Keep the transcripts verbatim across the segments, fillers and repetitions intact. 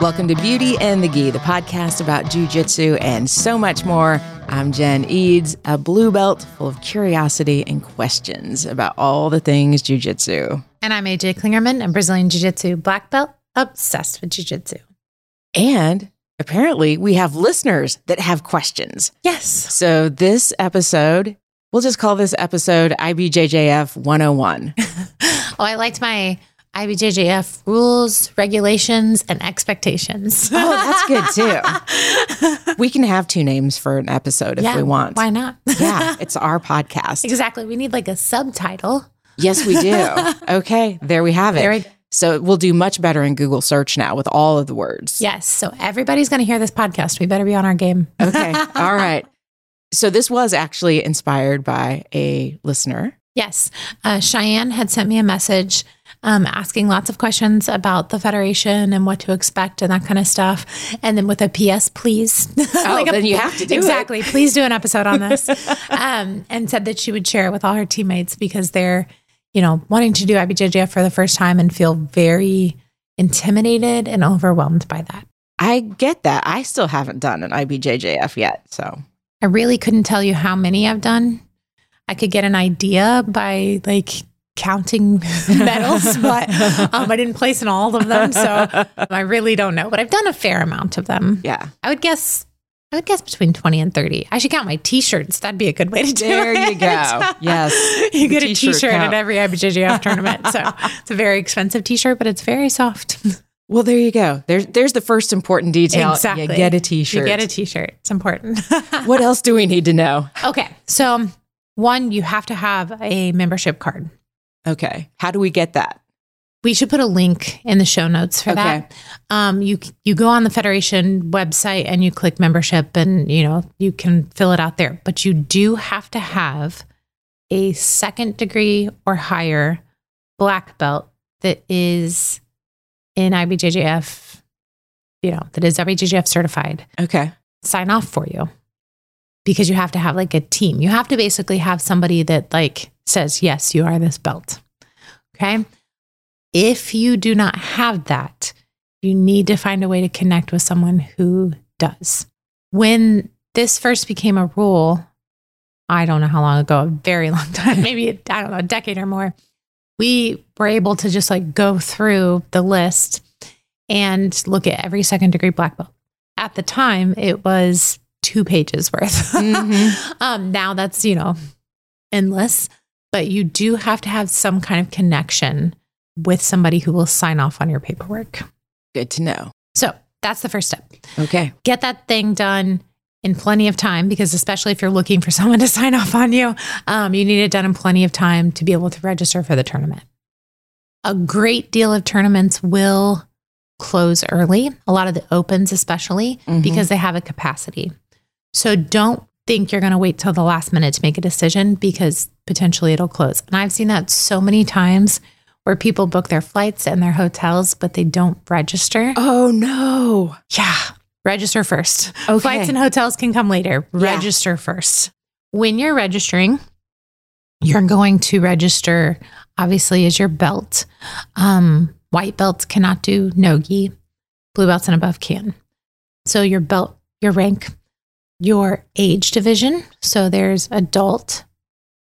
Welcome to Beauty and the Gi, the podcast about jujitsu and so much more. I'm Jen Eads, a blue belt full of curiosity and questions about all the things jujitsu. And I'm A J Klingerman, a Brazilian jiu-jitsu black belt, obsessed with jujitsu. And apparently we have listeners that have questions. Yes. So this episode, we'll just call this episode I B J J F one oh one. Oh, I liked my I B J J F rules, regulations, and expectations. Oh, that's good too. We can have two names for an episode if yeah, we want. Why not? Yeah, it's our podcast. Exactly. We need like a subtitle. Yes, we do. Okay, there we have it. There we go. So we'll do much better in Google search now with all of the words. Yes. So everybody's going to hear this podcast. We better be on our game. Okay. All right. So this was actually inspired by a listener. Yes. Uh, Cheyenne had sent me a message Um, asking lots of questions about the Federation and what to expect and that kind of stuff. And then with a P S, please. Oh, like a, then you have to do exactly, it. Exactly. Please do an episode on this. um, and said that she would share it with all her teammates because they're, you know, wanting to do I B J J F for the first time and feel very intimidated and overwhelmed by that. I get that. I still haven't done an I B J J F yet, so. I really couldn't tell you how many I've done. I could get an idea by like counting medals, but um, I didn't place in all of them, so I really don't know. But I've done a fair amount of them. Yeah, I would guess. I would guess between twenty and thirty. I should count my T-shirts. That'd be a good way to do it. There you go. Yes, you get a T-shirt at every I B J J F tournament. So it's a very expensive T-shirt, but it's very soft. Well, there you go. There's there's the first important detail. Exactly. You get a T-shirt. You get a T-shirt. It's important. What else do we need to know? Okay, so one, you have to have a membership card. Okay. How do we get that? We should put a link in the show notes for okay. that. Um, you you go on the Federation website and you click membership and, you know, you can fill it out there. But you do have to have a second degree or higher black belt that is in I B J J F, you know, that is I B J J F certified. Okay. Sign off for you because you have to have like a team. You have to basically have somebody that like says, yes, you are this belt. Okay. If you do not have that, you need to find a way to connect with someone who does. When this first became a rule, I don't know how long ago, a very long time, maybe, I don't know, a decade or more, we were able to just like go through the list and look at every second degree black belt. At the time, it was two pages worth. Mm-hmm. um, now that's, you know, endless. But you do have to have some kind of connection with somebody who will sign off on your paperwork. Good to know. So that's the first step. Okay. Get that thing done in plenty of time, because especially if you're looking for someone to sign off on you, um, you need it done in plenty of time to be able to register for the tournament. A great deal of tournaments will close early, a lot of the opens especially, mm-hmm. because they have a capacity. So don't think you're going to wait till the last minute to make a decision, because potentially it'll close. And I've seen that so many times where people book their flights and their hotels, but they don't register. Oh no. Yeah. Register first. Okay. Flights and hotels can come later. Register yeah. first. When you're registering, you're going to register, obviously, as your belt. Um, white belts cannot do no-gi. Blue belts and above can. So your belt, your rank, your age division. So there's adult,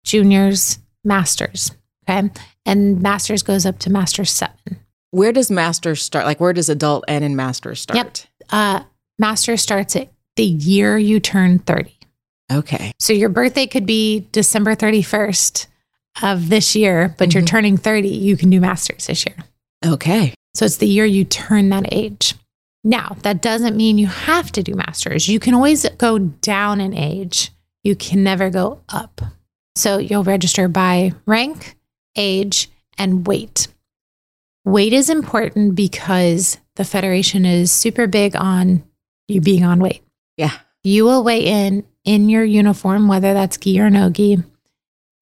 juniors, masters. Okay. And masters goes up to master seven. Where does master start? Like where does adult and in master start? Yep. Uh, master starts at the year you turn thirty. Okay. So your birthday could be December thirty-first of this year, but mm-hmm. you're turning thirty. You can do masters this year. Okay. So it's the year you turn that age. Now, that doesn't mean you have to do masters. You can always go down in age. You can never go up. So you'll register by rank, age, and weight. Weight is important because the Federation is super big on you being on weight. Yeah. You will weigh in in your uniform, whether that's gi or no gi,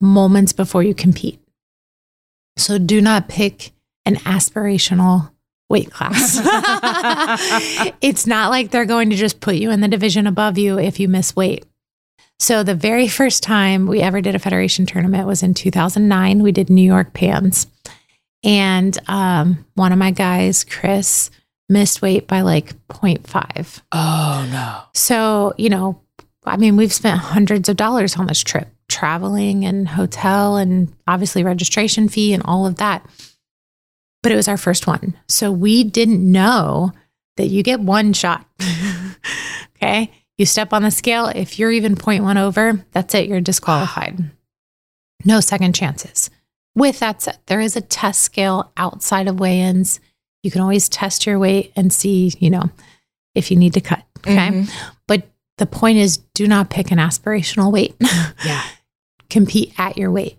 moments before you compete. So do not pick an aspirational weight class. It's not like they're going to just put you in the division above you if you miss weight. So the very first time we ever did a Federation tournament was in two thousand nine. We did New York Pans. And um, one of my guys, Chris, missed weight by like zero point five. Oh, no. So, you know, I mean, we've spent hundreds of dollars on this trip, traveling and hotel and obviously registration fee and all of that. But it was our first one. So we didn't know that you get one shot. Okay. You step on the scale. If you're even zero point one over, that's it. You're disqualified. No second chances. With that said, there is a test scale outside of weigh-ins. You can always test your weight and see, you know, if you need to cut. Okay. Mm-hmm. But the point is, do not pick an aspirational weight. Yeah. Compete at your weight.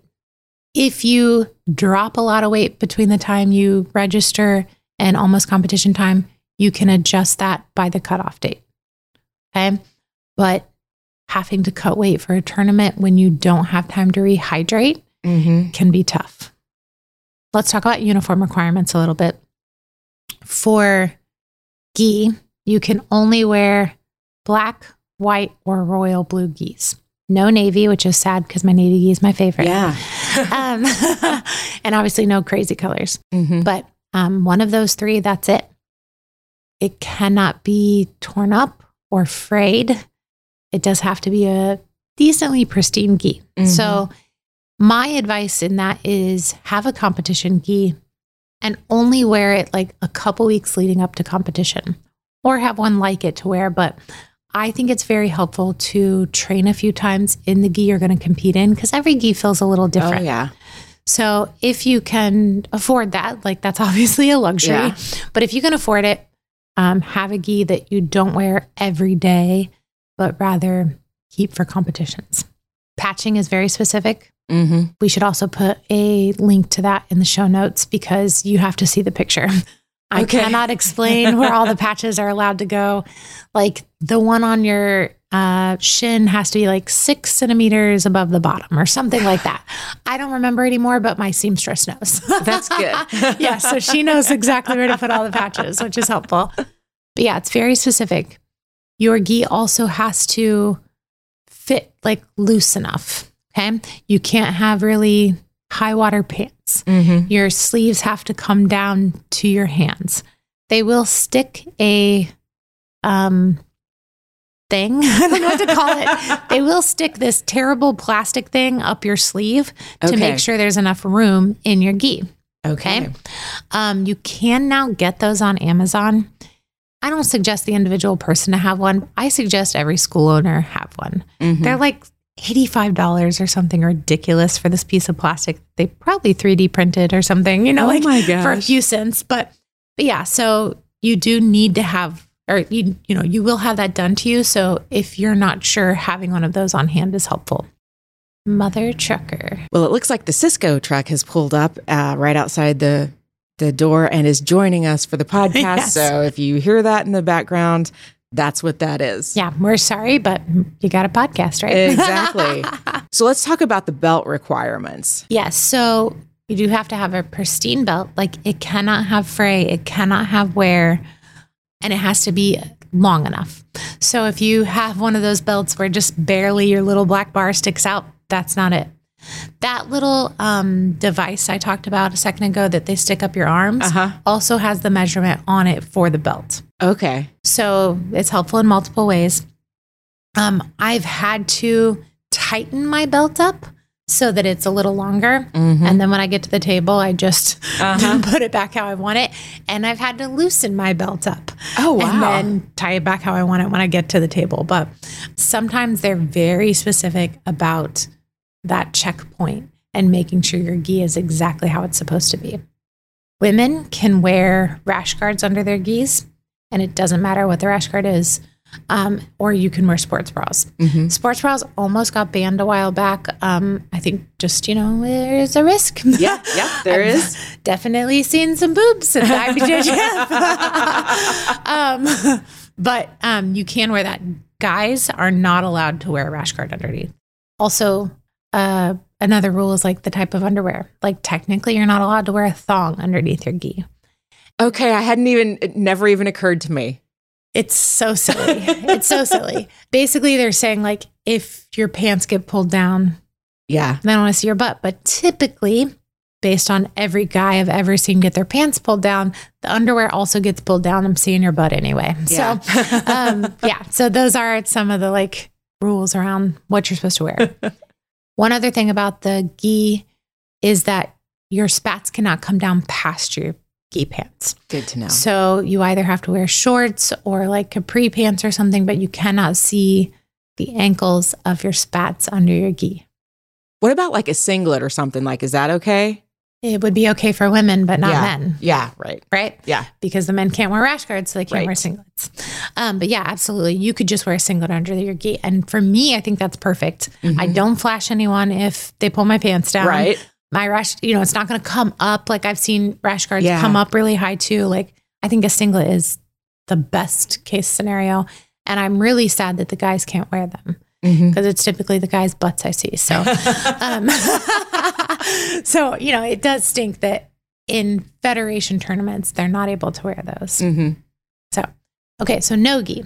If you drop a lot of weight between the time you register and almost competition time, you can adjust that by the cutoff date. Okay. But having to cut weight for a tournament when you don't have time to rehydrate mm-hmm. can be tough. Let's talk about uniform requirements a little bit. For gi, you can only wear black, white, or royal blue gis. No navy, which is sad because my navy gi is my favorite. Yeah. um, and obviously no crazy colors. Mm-hmm. But um, one of those three, that's it. It cannot be torn up or frayed. It does have to be a decently pristine gi. Mm-hmm. So my advice in that is have a competition gi and only wear it like a couple weeks leading up to competition, or have one like it to wear. But I think it's very helpful to train a few times in the gi you're going to compete in, because every gi feels a little different. Oh, yeah. So if you can afford that, like that's obviously a luxury, yeah. but if you can afford it, um, have a gi that you don't wear every day, but rather keep for competitions. Patching is very specific. Mm-hmm. We should also put a link to that in the show notes because you have to see the picture. I okay. cannot explain where all the patches are allowed to go. Like the one on your uh, shin has to be like six centimeters above the bottom or something like that. I don't remember anymore, but my seamstress knows. That's good. Yeah. So she knows exactly where to put all the patches, which is helpful. But yeah, it's very specific. Your gi also has to fit like loose enough. Okay. You can't have really high water pants. Mm-hmm. Your sleeves have to come down to your hands. They will stick a um, thing. I don't know what to call it. They will stick this terrible plastic thing up your sleeve okay. to make sure there's enough room in your gi. Okay. okay. Um, you can now get those on Amazon. I don't suggest the individual person to have one. I suggest every school owner have one. Mm-hmm. They're like eighty-five dollars or something ridiculous for this piece of plastic. They probably three D printed or something, you know, oh like my gosh. for a few cents. But, but yeah, so you do need to have, or you, you know, you will have that done to you. So if you're not sure, having one of those on hand is helpful. Mother trucker. Well, it looks like the Cisco truck has pulled up uh, right outside the the door and is joining us for the podcast. Yes. So if you hear that in the background, that's what that is. Yeah, we're sorry, but you got a podcast, right? Exactly. So let's talk about the belt requirements. Yes. Yeah, so you do have to have a pristine belt. Like it cannot have fray, it cannot have wear, and it has to be long enough. So if you have one of those belts where just barely your little black bar sticks out, that's not it. That little um, device I talked about a second ago that they stick up your arms uh-huh. also has the measurement on it for the belt. Okay. So it's helpful in multiple ways. Um, I've had to tighten my belt up so that it's a little longer. Mm-hmm. And then when I get to the table, I just uh-huh. put it back how I want it. And I've had to loosen my belt up. Oh, wow. And then tie it back how I want it when I get to the table. But sometimes they're very specific about that checkpoint and making sure your gi is exactly how it's supposed to be. Women can wear rash guards under their gis, and it doesn't matter what the rash guard is, um, or you can wear sports bras. Mm-hmm. Sports bras almost got banned a while back. Um, I think just, you know, there's a risk. Yeah, yeah, there is. Definitely seen some boobs in the I B J J F. um, but um, you can wear that. Guys are not allowed to wear a rash guard underneath. Also, Uh, another rule is like the type of underwear. Like technically you're not allowed to wear a thong underneath your gi. Okay. I hadn't even, it never even occurred to me. It's so silly. It's so silly. Basically they're saying like, if your pants get pulled down, yeah, they don't want to see your butt, but typically based on every guy I've ever seen get their pants pulled down. The underwear also gets pulled down. I'm seeing your butt anyway. Yeah. So, um, yeah. So those are some of the like rules around what you're supposed to wear. One other thing about the gi is that your spats cannot come down past your gi pants. Good to know. So you either have to wear shorts or like capri pants or something, but you cannot see the ankles of your spats under your gi. What about like a singlet or something? Like, is that okay? It would be okay for women, but not yeah. men. Yeah, right. Right? Yeah. Because the men can't wear rash guards, so they can't right. wear singlets. Um, but yeah, absolutely. You could just wear a singlet under your gi. And for me, I think that's perfect. Mm-hmm. I don't flash anyone if they pull my pants down. Right. My rash, you know, it's not going to come up. Like I've seen rash guards yeah. come up really high too. Like I think a singlet is the best case scenario. And I'm really sad that the guys can't wear them because mm-hmm. it's typically the guys' butts I see. So, um, so, you know, it does stink that in federation tournaments, they're not able to wear those. Mm-hmm. So, okay. So no gi,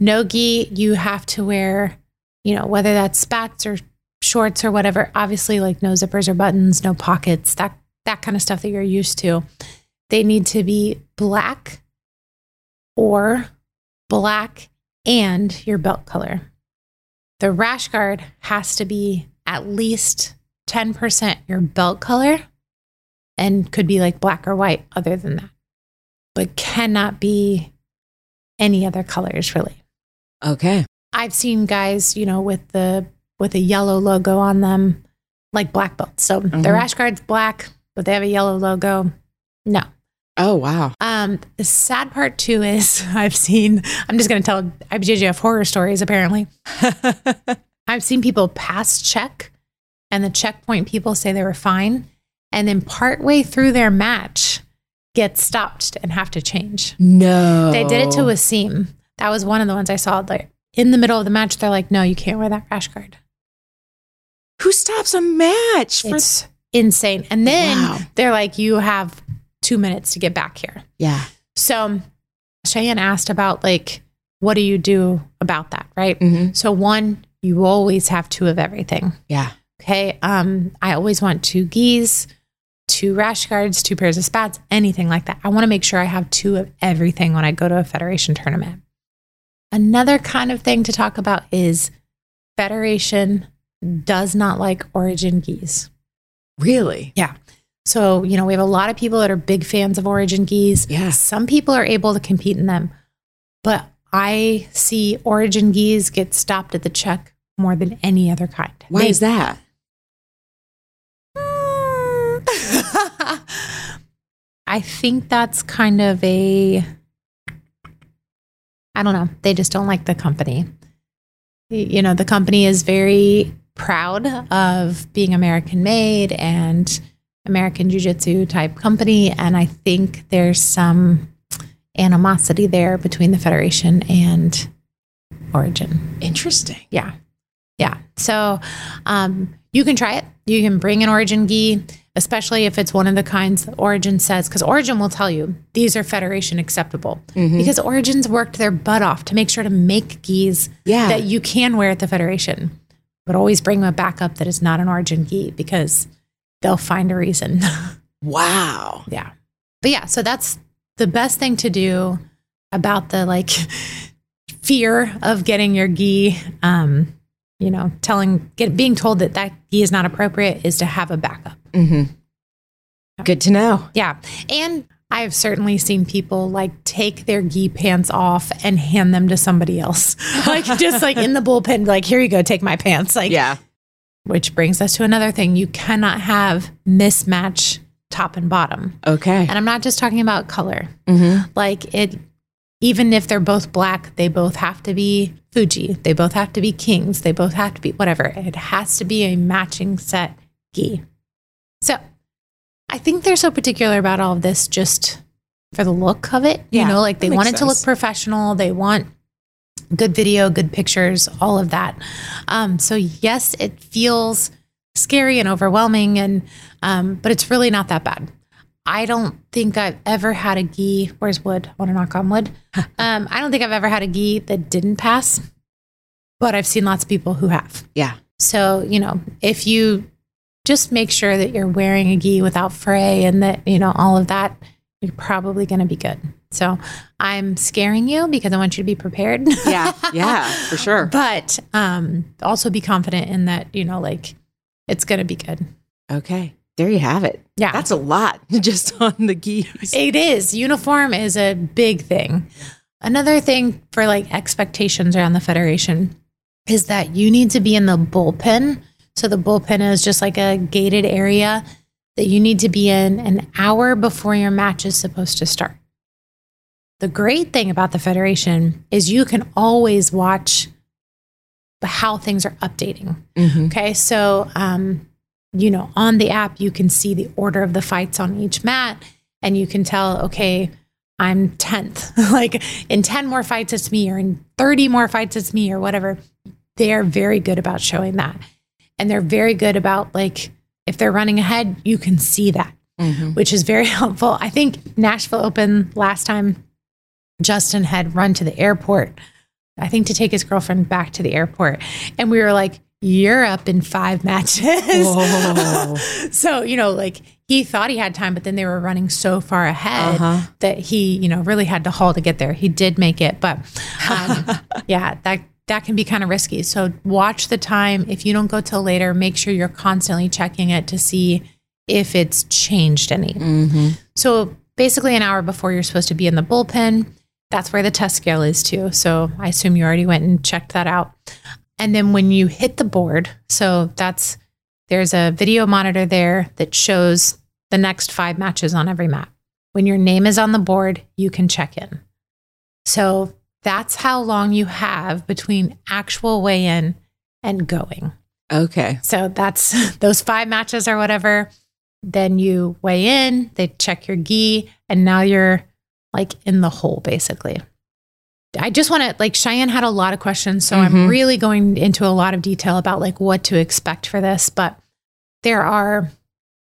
no gi, you have to wear, you know, whether that's spats or shorts or whatever, obviously like no zippers or buttons, no pockets, that, that kind of stuff that you're used to. They need to be black or black and your belt color. The rash guard has to be at least ten percent your belt color and could be like black or white other than that, but cannot be any other colors really. Okay. I've seen guys, you know, with the with a yellow logo on them, like black belts. So mm-hmm. the rash guard's black, but they have a yellow logo. No. Oh, wow. Um, the sad part too is I've seen, I'm just going to tell I B J J F horror stories apparently. I've seen people pass check and the checkpoint people say they were fine. And then partway through their match get stopped and have to change. No. They did it to Wasim. That was one of the ones I saw. Like in the middle of the match, they're like, no, you can't wear that rash guard. Who stops a match? For- it's insane. And then wow. they're like, you have two minutes to get back here. Yeah. So Cheyenne asked about like, what do you do about that? Right. Mm-hmm. So one, you always have two of everything. Yeah. Okay. Um, I always want two gis, two rash guards, two pairs of spats, anything like that. I want to make sure I have two of everything when I go to a federation tournament. Another kind of thing to talk about is federation does not like Origin gis. Really? Yeah. So, you know, we have a lot of people that are big fans of Origin gis. Yeah. Some people are able to compete in them, but I see Origin gis get stopped at the check more than any other kind. Why they, is that? Mm, I think that's kind of a, I don't know. They just don't like the company. You know, the company is very proud of being American made and American Jiu-Jitsu type company, and I think there's some animosity there between the federation and Origin. Interesting. Yeah. Yeah. So um, you can try it. You can bring an Origin gi, especially if it's one of the kinds that Origin says, because Origin will tell you these are federation acceptable mm-hmm. because Origin's worked their butt off to make sure to make gis yeah. that you can wear at the federation, but always bring a backup that is not an Origin gi because they'll find a reason. Wow. Yeah. But yeah, so that's the best thing to do about the like fear of getting your gi, um, you know, telling, get, being told that that gi is not appropriate is to have a backup. Mm-hmm. Yeah. Good to know. Yeah. And I've certainly seen people like take their gi pants off and hand them to somebody else. Like just like in the bullpen, like, here you go, take my pants. Like, yeah. Which brings us to another thing. You cannot have mismatch top and bottom. Okay. And I'm not just talking about color. Mm-hmm. Like it, even if they're both black, they both have to be Fuji. They both have to be Kings. They both have to be whatever. It has to be a matching set gi. So I think they're so particular about all of this just for the look of it. Yeah, you know, like they want it to look professional. They want good video, good pictures, all of that. Um, so yes, it feels scary and overwhelming, and um, but it's really not that bad. I don't think I've ever had a gi. Where's wood? I want to knock on wood. Um, I don't think I've ever had a gi that didn't pass, but I've seen lots of people who have. Yeah. So, you know, if you just make sure that you're wearing a gi without fray and that, you know, all of that, you're probably going to be good. So I'm scaring you because I want you to be prepared. Yeah, yeah, for sure. But um, also be confident in that, you know, like it's going to be good. Okay. There you have it. Yeah. That's a lot just on the gi. It is. Uniform is a big thing. Another thing for like expectations around the Federation is that you need to be in the bullpen. So the bullpen is just like a gated area that you need to be in an hour before your match is supposed to start. The great thing about the Federation is you can always watch how things are updating. Mm-hmm. Okay. So, um, you know, on the app, you can see the order of the fights on each mat and you can tell, okay, I'm tenth, like in ten more fights, it's me, or in thirty more fights, it's me, or whatever. They're very good about showing that. And they're very good about, like, if they're running ahead, you can see that, mm-hmm. which is very helpful. I think Nashville Open last time, Justin had run to the airport, I think to take his girlfriend back to the airport. And we were like, you're up in five matches. So, you know, like he thought he had time, but then they were running so far ahead uh-huh. that he, you know, really had to haul to get there. He did make it, but um, yeah, that, that can be kind of risky. So watch the time. If you don't go till later, make sure you're constantly checking it to see if it's changed any. Mm-hmm. So basically an hour before you're supposed to be in the bullpen. That's where the test scale is too. So I assume you already went and checked that out. And then when you hit the board, so that's, there's a video monitor there that shows the next five matches on every map. When your name is on the board, you can check in. So that's how long you have between actual weigh-in and going. Okay. So that's those five matches or whatever. Then you weigh in, they check your gi, and now you're like in the hole, basically. I just want to, like, Cheyenne had a lot of questions, so mm-hmm. I'm really going into a lot of detail about like what to expect for this, but there are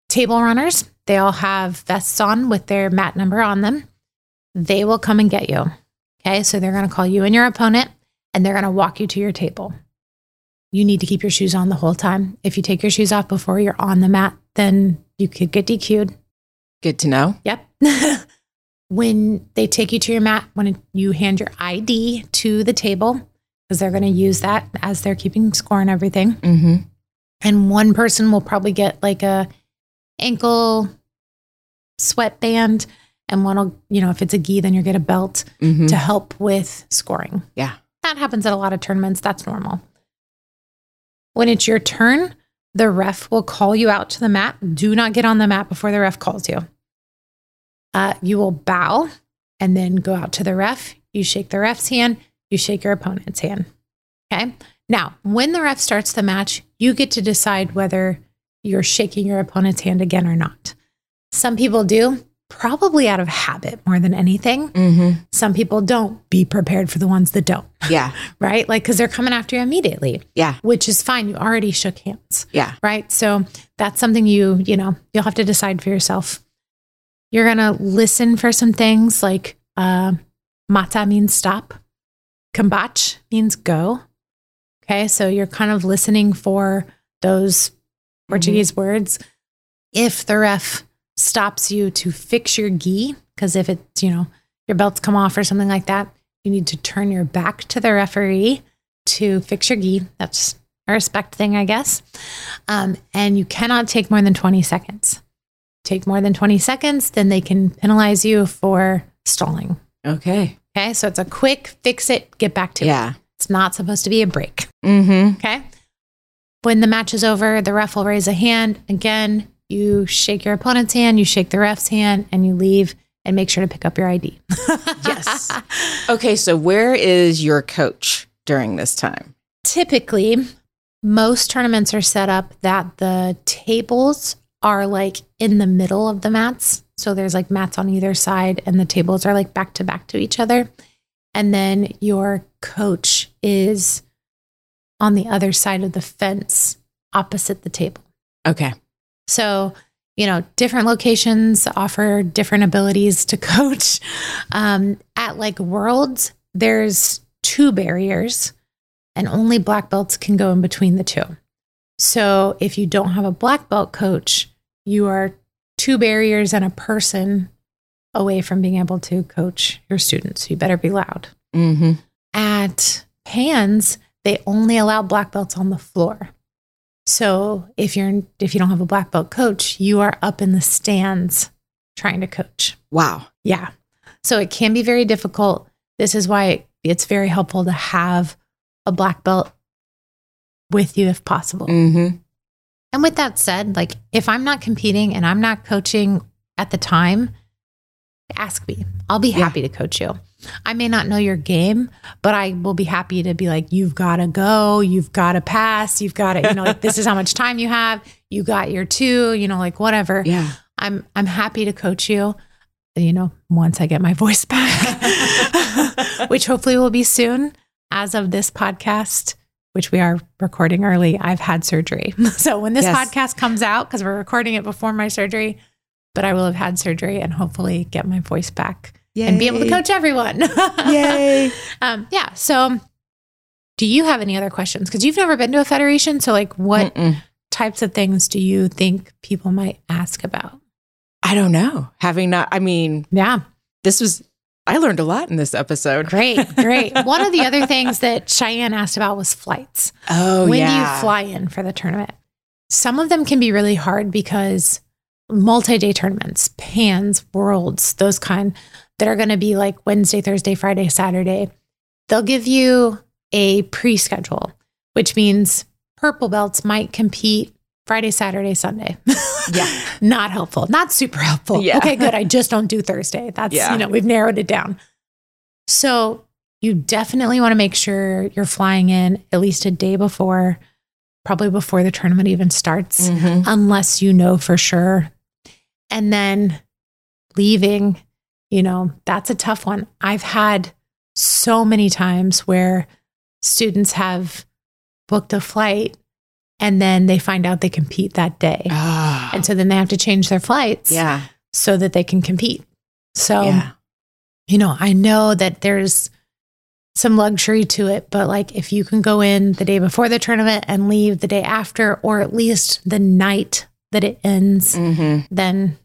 table runners. They all have vests on with their mat number on them. They will come and get you. Okay, so they're going to call you and your opponent, and they're going to walk you to your table. You need to keep your shoes on the whole time. If you take your shoes off before you're on the mat, then you could get D Q'd. Good to know. Yep. When they take you to your mat, when you hand your I D to the table, because they're going to use that as they're keeping score and everything. Mm-hmm. And one person will probably get like a ankle sweatband, and one will, you know, if it's a gi, then you'll get a belt mm-hmm. to help with scoring. Yeah. That happens at a lot of tournaments. That's normal. When it's your turn, the ref will call you out to the mat. Do not get on the mat before the ref calls you. Uh, you will bow and then go out to the ref. You shake the ref's hand. You shake your opponent's hand. Okay. Now, when the ref starts the match, you get to decide whether you're shaking your opponent's hand again or not. Some people do, probably out of habit more than anything. Mm-hmm. Some people don't. Be prepared for the ones that don't. Yeah. Right? Like, because they're coming after you immediately. Yeah. Which is fine. You already shook hands. Yeah. Right? So that's something you, you know, you'll have to decide for yourself. You're going to listen for some things like uh, mata means stop. Kambach means go. Okay. So you're kind of listening for those Portuguese mm-hmm. words. If the ref stops you to fix your gi, because if it's, you know, your belt's come off or something like that, you need to turn your back to the referee to fix your gi. That's a respect thing, I guess. Um, and you cannot take more than twenty seconds. Take more than twenty seconds, then they can penalize you for stalling. Okay. Okay. So it's a quick fix it, get back to yeah. it. It's not supposed to be a break. Mm-hmm. Okay. When the match is over, the ref will raise a hand. Again, you shake your opponent's hand, you shake the ref's hand, and you leave and make sure to pick up your I D. Yes. Okay. So where is your coach during this time? Typically, most tournaments are set up that the tables are like in the middle of the mats. So there's like mats on either side and the tables are like back to back to each other. And then your coach is on the other side of the fence opposite the table. Okay. So, you know, different locations offer different abilities to coach. Um, at like Worlds, there's two barriers and only black belts can go in between the two. So if you don't have a black belt coach, you are two barriers and a person away from being able to coach your students. You better be loud. Mm-hmm. At P A N S, they only allow black belts on the floor. So if you're if you don't have a black belt coach, you are up in the stands trying to coach. Wow. Yeah. So it can be very difficult. This is why it's very helpful to have a black belt with you if possible. Mm-hmm. And with that said, like if I'm not competing and I'm not coaching at the time, ask me. I'll be happy yeah. to coach you. I may not know your game, but I will be happy to be like, you've got to go, you've got to pass, you've got to, you know, like this is how much time you have, you got your two, you know, like whatever. Yeah. I'm I'm happy to coach you, you know, once I get my voice back, which hopefully will be soon. As of this podcast, which we are recording early, I've had surgery. So when this yes. podcast comes out, because we're recording it before my surgery, but I will have had surgery and hopefully get my voice back. Yay. And be able to coach everyone. Yay. Um, yeah. So do you have any other questions? Because you've never been to a federation. So like what Mm-mm. types of things do you think people might ask about? I don't know. Having not, I mean, yeah, this was, I learned a lot in this episode. Great. Great. One of the other things that Cheyenne asked about was flights. Oh, when yeah. When do you fly in for the tournament? Some of them can be really hard because multi-day tournaments, P A N S, Worlds, those kind that are going to be like Wednesday, Thursday, Friday, Saturday. They'll give you a pre-schedule, which means purple belts might compete Friday, Saturday, Sunday. Yeah. Not helpful. Not super helpful. Yeah. Okay, good. I just don't do Thursday. That's, yeah. you know, we've narrowed it down. So you definitely want to make sure you're flying in at least a day before, probably before the tournament even starts, mm-hmm. unless you know for sure. And then leaving, you know, that's a tough one. I've had so many times where students have booked a flight and then they find out they compete that day. Oh. And so then they have to change their flights yeah. so that they can compete. So, yeah. you know, I know that there's some luxury to it, but like if you can go in the day before the tournament and leave the day after, or at least the night that it ends, mm-hmm. then...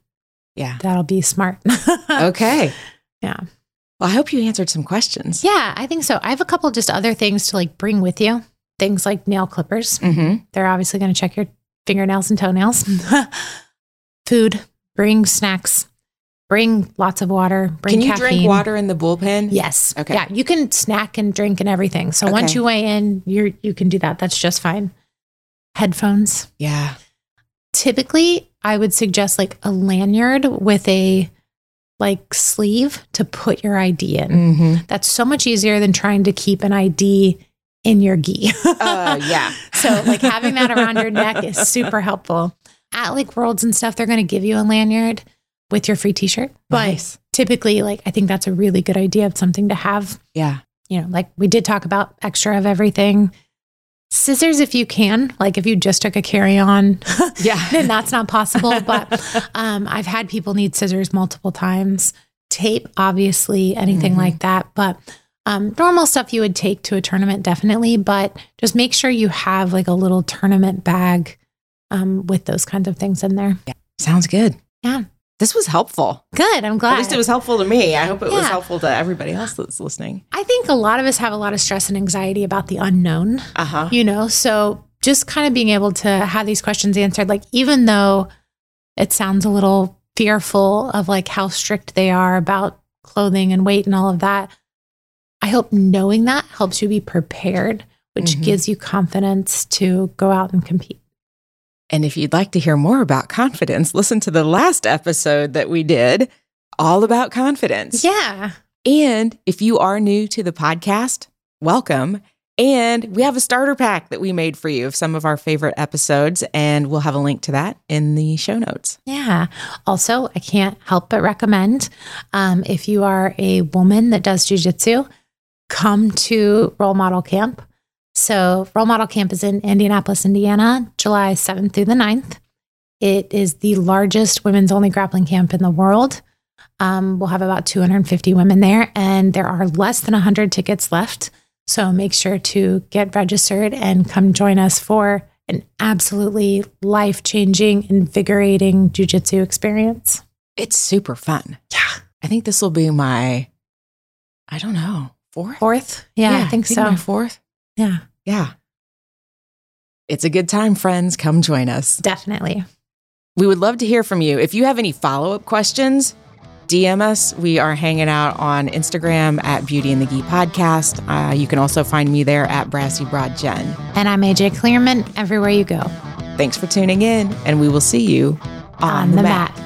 yeah. That'll be smart. Okay. Yeah. Well, I hope you answered some questions. Yeah, I think so. I have a couple just other things to like bring with you. Things like nail clippers. Mm-hmm. They're obviously going to check your fingernails and toenails. Food. Bring snacks. Bring lots of water. Bring Can you caffeine. Drink water in the bullpen? Yes. Okay. Yeah, you can snack and drink and everything. So okay. once you weigh in, you you can do that. That's just fine. Headphones. Yeah. Typically, I would suggest like a lanyard with a like sleeve to put your I D in. Mm-hmm. That's so much easier than trying to keep an I D in your gi. uh, yeah. So like having that around your neck is super helpful. At like Worlds and stuff, they're going to give you a lanyard with your free t-shirt. Nice. But typically, like I think that's a really good idea of something to have. Yeah. You know, like we did talk about extra of everything. Scissors if you can, like if you just took a carry-on, yeah. then that's not possible. But um, I've had people need scissors multiple times. Tape, obviously, anything mm-hmm. like that. But um, normal stuff you would take to a tournament, definitely. But just make sure you have like a little tournament bag um, with those kinds of things in there. Yeah. Sounds good. Yeah. This was helpful. Good. I'm glad. At least it was helpful to me. I hope it yeah. was helpful to everybody else that's listening. I think a lot of us have a lot of stress and anxiety about the unknown, uh-huh. you know, so just kind of being able to have these questions answered, like, even though it sounds a little fearful of like how strict they are about clothing and weight and all of that. I hope knowing that helps you be prepared, which mm-hmm. gives you confidence to go out and compete. And if you'd like to hear more about confidence, listen to the last episode that we did all about confidence. Yeah. And if you are new to the podcast, welcome. And we have a starter pack that we made for you of some of our favorite episodes, and we'll have a link to that in the show notes. Yeah. Also, I can't help but recommend um, if you are a woman that does jiu-jitsu, come to Roll Model Camp. So Role Model Camp is in Indianapolis, Indiana, July seventh through the ninth. It is the largest women's only grappling camp in the world. Um, we'll have about two hundred fifty women there, and there are less than one hundred tickets left. So make sure to get registered and come join us for an absolutely life-changing, invigorating jujitsu experience. It's super fun. Yeah. I think this will be my, I don't know, fourth? Fourth? Yeah, yeah I think, I think so. My fourth? Yeah. Yeah. It's a good time, friends. Come join us. Definitely. We would love to hear from you. If you have any follow-up questions, D M us. We are hanging out on Instagram at Beauty and the Gi Podcast. Uh, you can also find me there at Brassy Broad Jen. And I'm A J Klingerman everywhere you go. Thanks for tuning in, and we will see you on, on the, the mat. mat.